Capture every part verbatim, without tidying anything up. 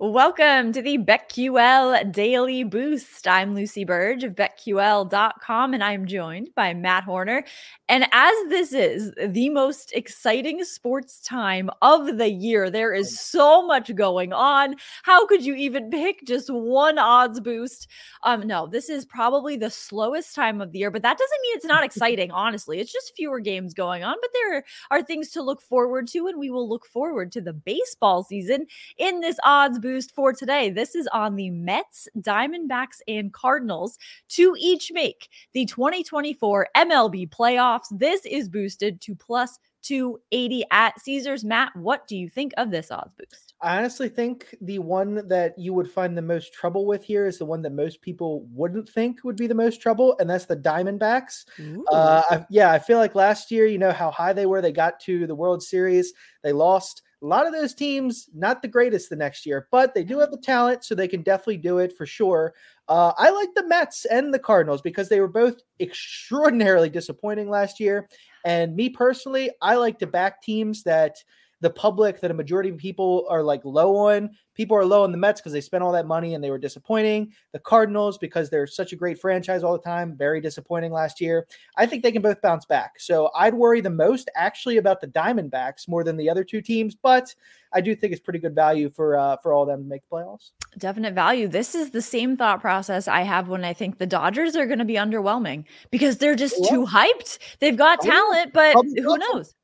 Welcome to the BetQL Daily Boost. I'm Lucy Burge of bet Q L dot com, and I'm joined by Matt Horner. And as this is the most exciting sports time of the year, there is so much going on. How could you even pick just one odds boost? Um, no, this is probably the slowest time of the year, but that doesn't mean it's not exciting, honestly. It's just fewer games going on, but there are things to look forward to, and we will look forward to the baseball season in this odds boost. Boost for today. This is on the Mets, Diamondbacks, and Cardinals to each make the twenty twenty-four M L B playoffs. This is boosted to plus two eighty at Caesars. Matt, what do you think of this odds boost? I honestly think the one that you would find the most trouble with here is the one that most people wouldn't think would be the most trouble, and that's the Diamondbacks. Uh, I, yeah, I feel like last year, you know how high they were. They got to the World Series. They lost. A lot of those teams, not the greatest the next year, but they do have the talent, so they can definitely do it for sure. Uh, I like the Mets and the Cardinals because they were both extraordinarily disappointing last year. And me personally, I like to back teams that the public, that a majority of people are like low on. People are low on the Mets because they spent all that money and they were disappointing. The Cardinals, because they're such a great franchise all the time, very disappointing last year. I think they can both bounce back. So I'd worry the most actually about the Diamondbacks more than the other two teams, but I do think it's pretty good value for uh, for all of them to make the playoffs. Definite value. This is the same thought process I have when I think the Dodgers are going to be underwhelming because they're just yeah. too hyped. They've got talent, but who knows?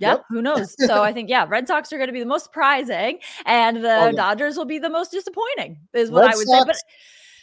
Yep, yep. Who knows? So I think, yeah, Red Sox are going to be the most surprising, and the oh, yeah. Dodgers will be the most disappointing is what Red I would Sox say.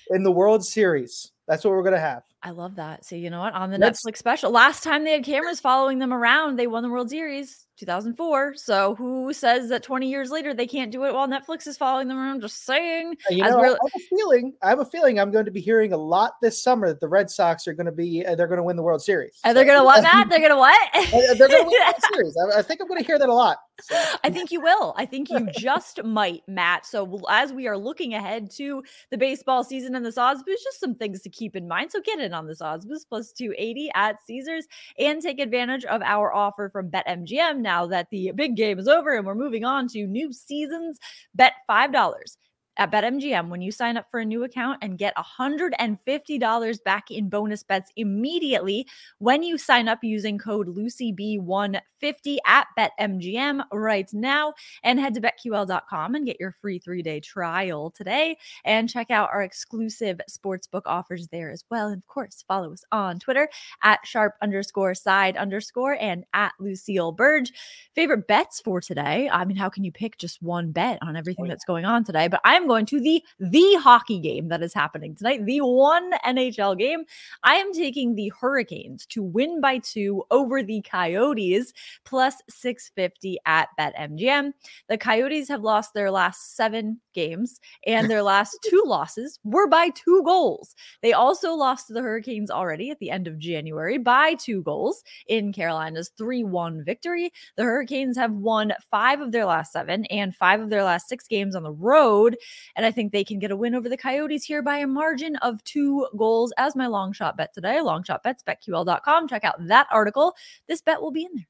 But in the World Series, that's what we're going to have. I love that. So you know what? On the Let's- Netflix special, last time they had cameras following them around, they won the World Series two thousand four. So who says that twenty years later they can't do it while Netflix is following them around? Just saying. You know, I have a feeling. I have a feeling I'm going to be hearing a lot this summer that the Red Sox are going to be. Uh, they're going to win the World Series. And they're going to what, Matt? They're going to what? They're going to win the World Series. I, I think I'm going to hear that a lot. So. I think you will. I think you just might, Matt. So as we are looking ahead to the baseball season and the odds boost, just some things to keep in mind. So get in on this odds boost plus two eighty at Caesars and take advantage of our offer from BetMGM now that the big game is over and we're moving on to new seasons. Bet five dollars at BetMGM when you sign up for a new account and get one hundred fifty dollars back in bonus bets immediately when you sign up using code Lucy B one fifty at BetMGM right now, and head to bet Q L dot com and get your free three-day trial today and check out our exclusive sportsbook offers there as well. And of course, follow us on Twitter at sharp underscore side underscore and at Lucille Burge. Favorite bets for today? I mean, how can you pick just one bet on everything that's going on today? But I'm I'm going to the the hockey game that is happening tonight, the one N H L game. I am taking the Hurricanes to win by two over the Coyotes, plus six fifty at BetMGM. The Coyotes have lost their last seven games, and their last two losses were by two goals. They also lost to the Hurricanes already at the end of January by two goals in Carolina's three one victory. The Hurricanes have won five of their last seven and five of their last six games on the road, and I think they can get a win over the Coyotes here by a margin of two goals as my long shot bet today. Long shot bets, bet Q L dot com. Check out that article. This bet will be in there.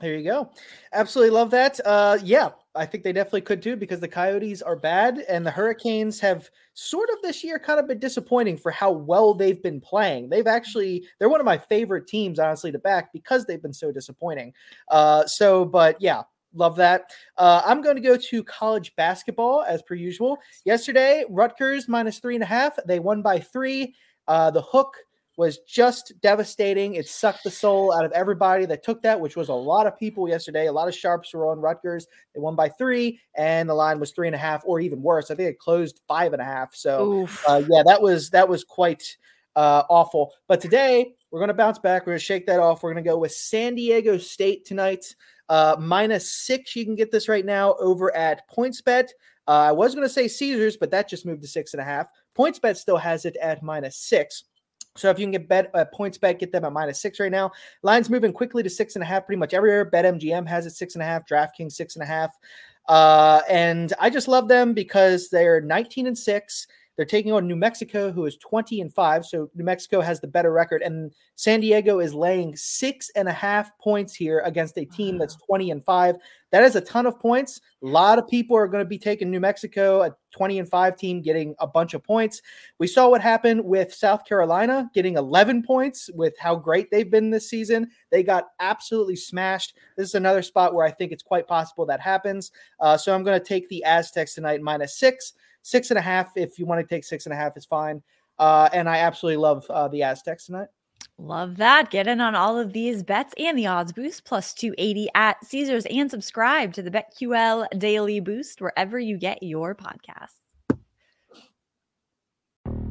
There you go. Absolutely love that. Uh, yeah, I think they definitely could too, because the Coyotes are bad and the Hurricanes have sort of this year kind of been disappointing for how well they've been playing. They've actually, they're one of my favorite teams, honestly, to back because they've been so disappointing. Uh, so, but yeah, love that. Uh, I'm going to go to college basketball as per usual. Yesterday, Rutgers minus three and a half. They won by three. Uh, the hook was just devastating. It sucked the soul out of everybody that took that, which was a lot of people yesterday. A lot of sharps were on Rutgers. They won by three, and the line was three and a half, or even worse. I think it closed five and a half. So, uh, yeah, that was that was quite uh, awful. But today, we're going to bounce back. We're going to shake that off. We're going to go with San Diego State tonight. Uh, minus six, you can get this right now over at PointsBet. Uh, I was going to say Caesars, but that just moved to six and a half. PointsBet still has it at minus six. So if you can get bet uh, points bet, get them at minus six right now. Lines moving quickly to six and a half pretty much everywhere. BetMGM has it six and a half. DraftKings six and a half. Uh, and I just love them because they're nineteen and six. They're taking on New Mexico, who is twenty and five. So New Mexico has the better record. And San Diego is laying six and a half points here against a team that's twenty and five. That is a ton of points. A lot of people are going to be taking New Mexico, a twenty and five team, getting a bunch of points. We saw what happened with South Carolina getting eleven points with how great they've been this season. They got absolutely smashed. This is another spot where I think it's quite possible that happens. Uh, so I'm going to take the Aztecs tonight, minus six. Six and a half, if you want to take six and a half, is fine. Uh, and I absolutely love uh, the Aztecs tonight. Love that. Get in on all of these bets and the odds boost, plus two eighty at Caesars. And subscribe to the BetQL Daily Boost wherever you get your podcasts.